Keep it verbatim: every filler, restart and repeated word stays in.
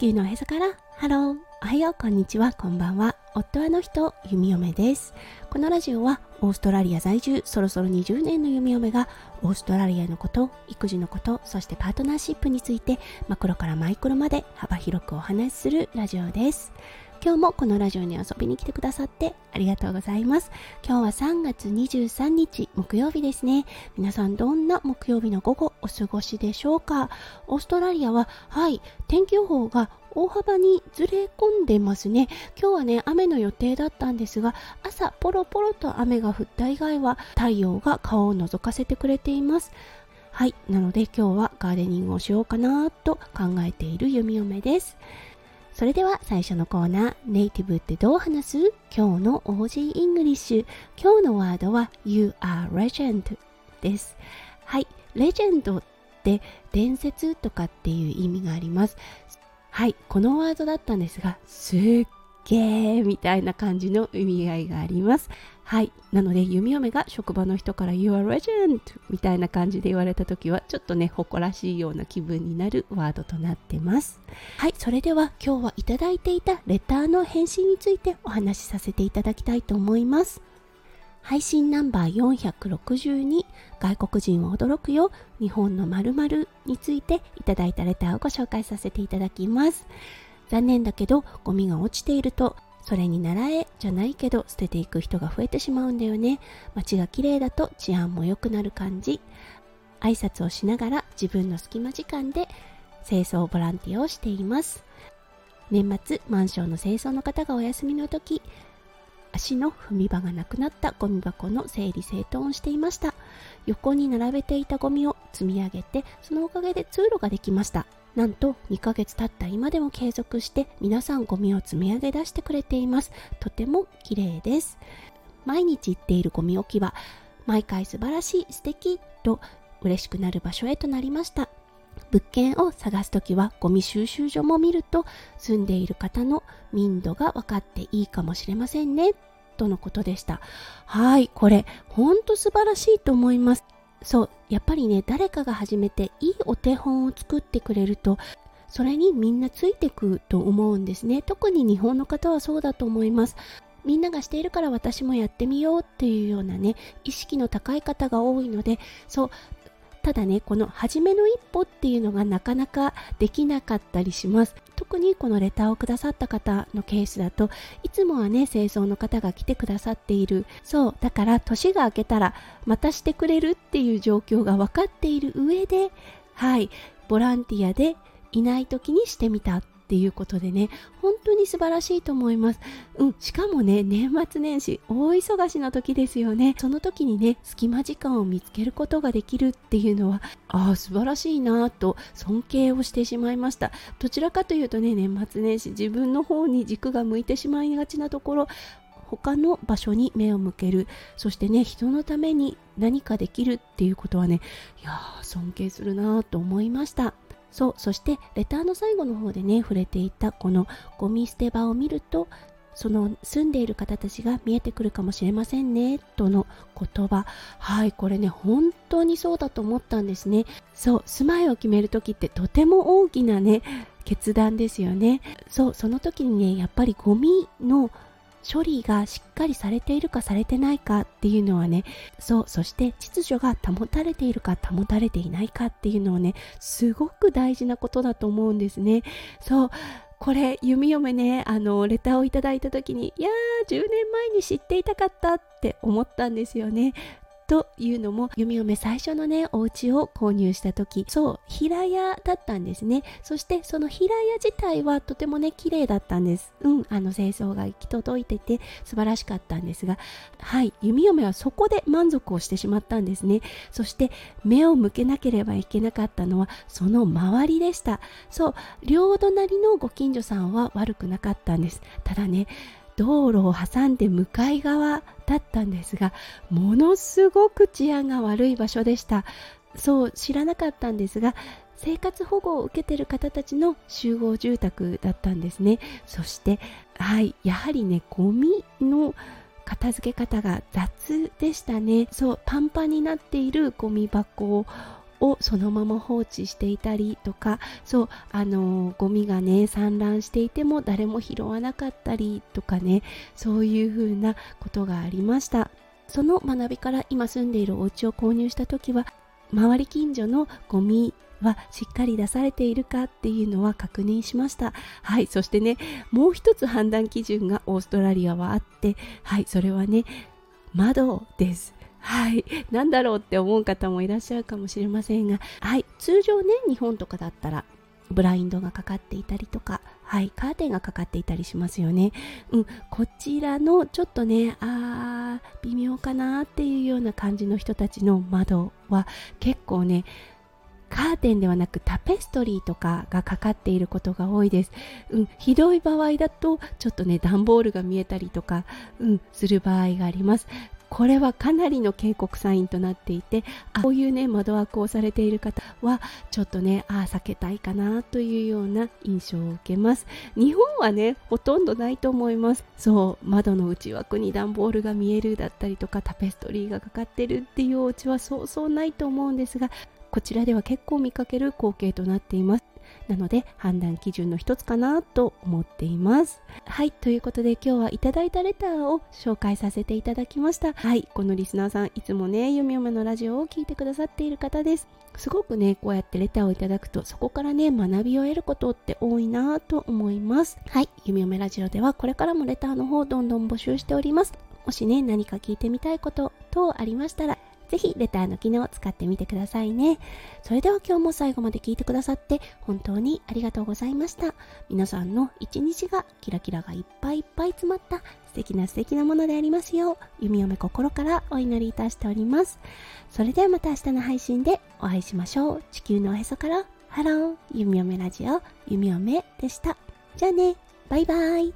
キーのへそからハロー、おはよう、こんにちは、こんばんは。夫はの人、弓嫁です。このラジオはオーストラリア在住、そろそろにじゅうねんの弓嫁がオーストラリアのこと、育児のこと、そしてパートナーシップについてマクロからマイクロまで幅広くお話しするラジオです。今日もこのラジオに遊びに来てくださってありがとうございます。今日はさんがつにじゅうさんにち木曜日ですね。皆さんどんな木曜日の午後お過ごしでしょうか。オーストラリアははい天気予報が大幅にずれ込んでますね。今日はね雨の予定だったんですが、朝ポロポロと雨が降った以外は太陽が顔を覗かせてくれています。はいなので今日はガーデニングをしようかなと考えている弓嫁です。それでは最初のコーナー、ネイティブってどう話す？今日の オージー イングリッシュ。今日のワードは You are legend です。はい、レジェンドって伝説とかっていう意味があります。はい、このワードだったんですが、すっげーみたいな感じの意味合いがあります。はい、なので弓嫁が職場の人から You are legend みたいな感じで言われた時はちょっとね誇らしいような気分になるワードとなってます。はい、それでは今日はいただいていたレターの返信についてお話しさせていただきたいと思います。配信ナンバーよんひゃくろくじゅうに、外国人は驚くよ、日本の〇〇についていただいたレターをご紹介させていただきます。残念だけどゴミが落ちているとそれに習えじゃないけど捨てていく人が増えてしまうんだよね。街が綺麗だと治安も良くなる感じ。挨拶をしながら自分の隙間時間で清掃ボランティアをしています。年末マンションの清掃の方がお休みの時、足の踏み場がなくなったゴミ箱の整理整頓をしていました。横に並べていたゴミを積み上げて、そのおかげで通路ができました。なんとにかげつ経った今でも継続して皆さんゴミを積み上げ出してくれています。とても綺麗です。毎日行っているゴミ置き場、毎回素晴らしい、素敵と嬉しくなる場所へとなりました。物件を探すときはゴミ収集所も見ると、住んでいる方の民度が分かっていいかもしれませんねとのことでした。はい、これほんと素晴らしいと思います。そうやっぱりね、誰かが始めていいお手本を作ってくれると、それにみんなついてくと思うんですね。特に日本の方はそうだと思います。みんながしているから私もやってみようっていうようなね、意識の高い方が多いので、そうただねこの初めの一歩っていうのがなかなかできなかったりします。特にこのレターをくださった方のケースだと、いつもはね清掃の方が来てくださっている、そうだから年が明けたらまたしてくれるっていう状況が分かっている上で、はいボランティアでいない時にしてみたっていうことでね、本当に素晴らしいと思います。うん、しかもね年末年始大忙しの時ですよね。その時にね隙間時間を見つけることができるっていうのは、ああ素晴らしいなと尊敬をしてしまいました。どちらかというとね年末年始自分の方に軸が向いてしまいがちなところ、他の場所に目を向ける、そしてね人のために何かできるっていうことはね、いや尊敬するなと思いました。そう、そしてレターの最後の方でね触れていたこのゴミ捨て場を見ると、その住んでいる方たちが見えてくるかもしれませんねとの言葉、はいこれね本当にそうだと思ったんですね。そう住まいを決める時ってとても大きなね決断ですよね。そうその時にねやっぱりゴミの処理がしっかりされているかされてないかっていうのはね、そうそして秩序が保たれているか保たれていないかっていうのをね、すごく大事なことだと思うんですね。そうこれ弓嫁ねあのレターをいただいた時に、いやーじゅうねんまえに知っていたかったって思ったんですよね。というのも弓嫁最初のねお家を購入した時、そう平屋だったんですね。そしてその平屋自体はとてもね綺麗だったんです。うんあの清掃が行き届いてて素晴らしかったんですが、はい弓嫁はそこで満足をしてしまったんですね。そして目を向けなければいけなかったのはその周りでした。そう両隣のご近所さんは悪くなかったんです。ただね道路を挟んで向かい側だったんですが、ものすごく治安が悪い場所でした。そう知らなかったんですが、生活保護を受けている方たちの集合住宅だったんですね。そしてはいやはりねゴミの片付け方が雑でしたね。そうパンパンになっているゴミ箱をそのまま放置していたりとか、そうあのゴミがね散乱していても誰も拾わなかったりとかね、そういうふうなことがありました。その学びから今住んでいるお家を購入した時は、周り近所のゴミはしっかり出されているかっていうのは確認しました。はい、そしてね、もう一つ判断基準がオーストラリアはあって、はい、それはね、窓です。はい、なんだろうって思う方もいらっしゃるかもしれませんが、はい、通常ね、日本とかだったらブラインドがかかっていたりとか、はい、カーテンがかかっていたりしますよね。うん、こちらのちょっとね、あー、微妙かなっていうような感じの人たちの窓は結構ね、カーテンではなくタペストリーとかがかかっていることが多いです。うん、ひどい場合だとちょっとね、段ボールが見えたりとか、うん、する場合があります。これはかなりの警告サインとなっていて、あ、こういうね、窓枠をされている方はちょっとね、あ、避けたいかなというような印象を受けます。日本はね、ほとんどないと思います。そう、窓の内枠に段ボールが見えるだったりとか、タペストリーがかかってるっていうお家はそうそうないと思うんですが、こちらでは結構見かける光景となっています。なので判断基準の一つかなと思っています。はい、ということで今日はいただいたレターを紹介させていただきました。はい、このリスナーさん、いつもね、ゆみおめのラジオを聞いてくださっている方です。すごくね、こうやってレターをいただくと、そこからね、学びを得ることって多いなと思います。はい、ゆみおめラジオではこれからもレターの方どんどん募集しております。もしね、何か聞いてみたいこと等ありましたら、ぜひレターの機能を使ってみてくださいね。それでは今日も最後まで聞いてくださって本当にありがとうございました。皆さんの一日がキラキラがいっぱいいっぱい詰まった素敵な素敵なものでありますよう、弓嫁心からお祈りいたしております。それではまた明日の配信でお会いしましょう。地球のおへそからハロー、弓嫁ラジオ、弓嫁でした。じゃあね、バイバイ。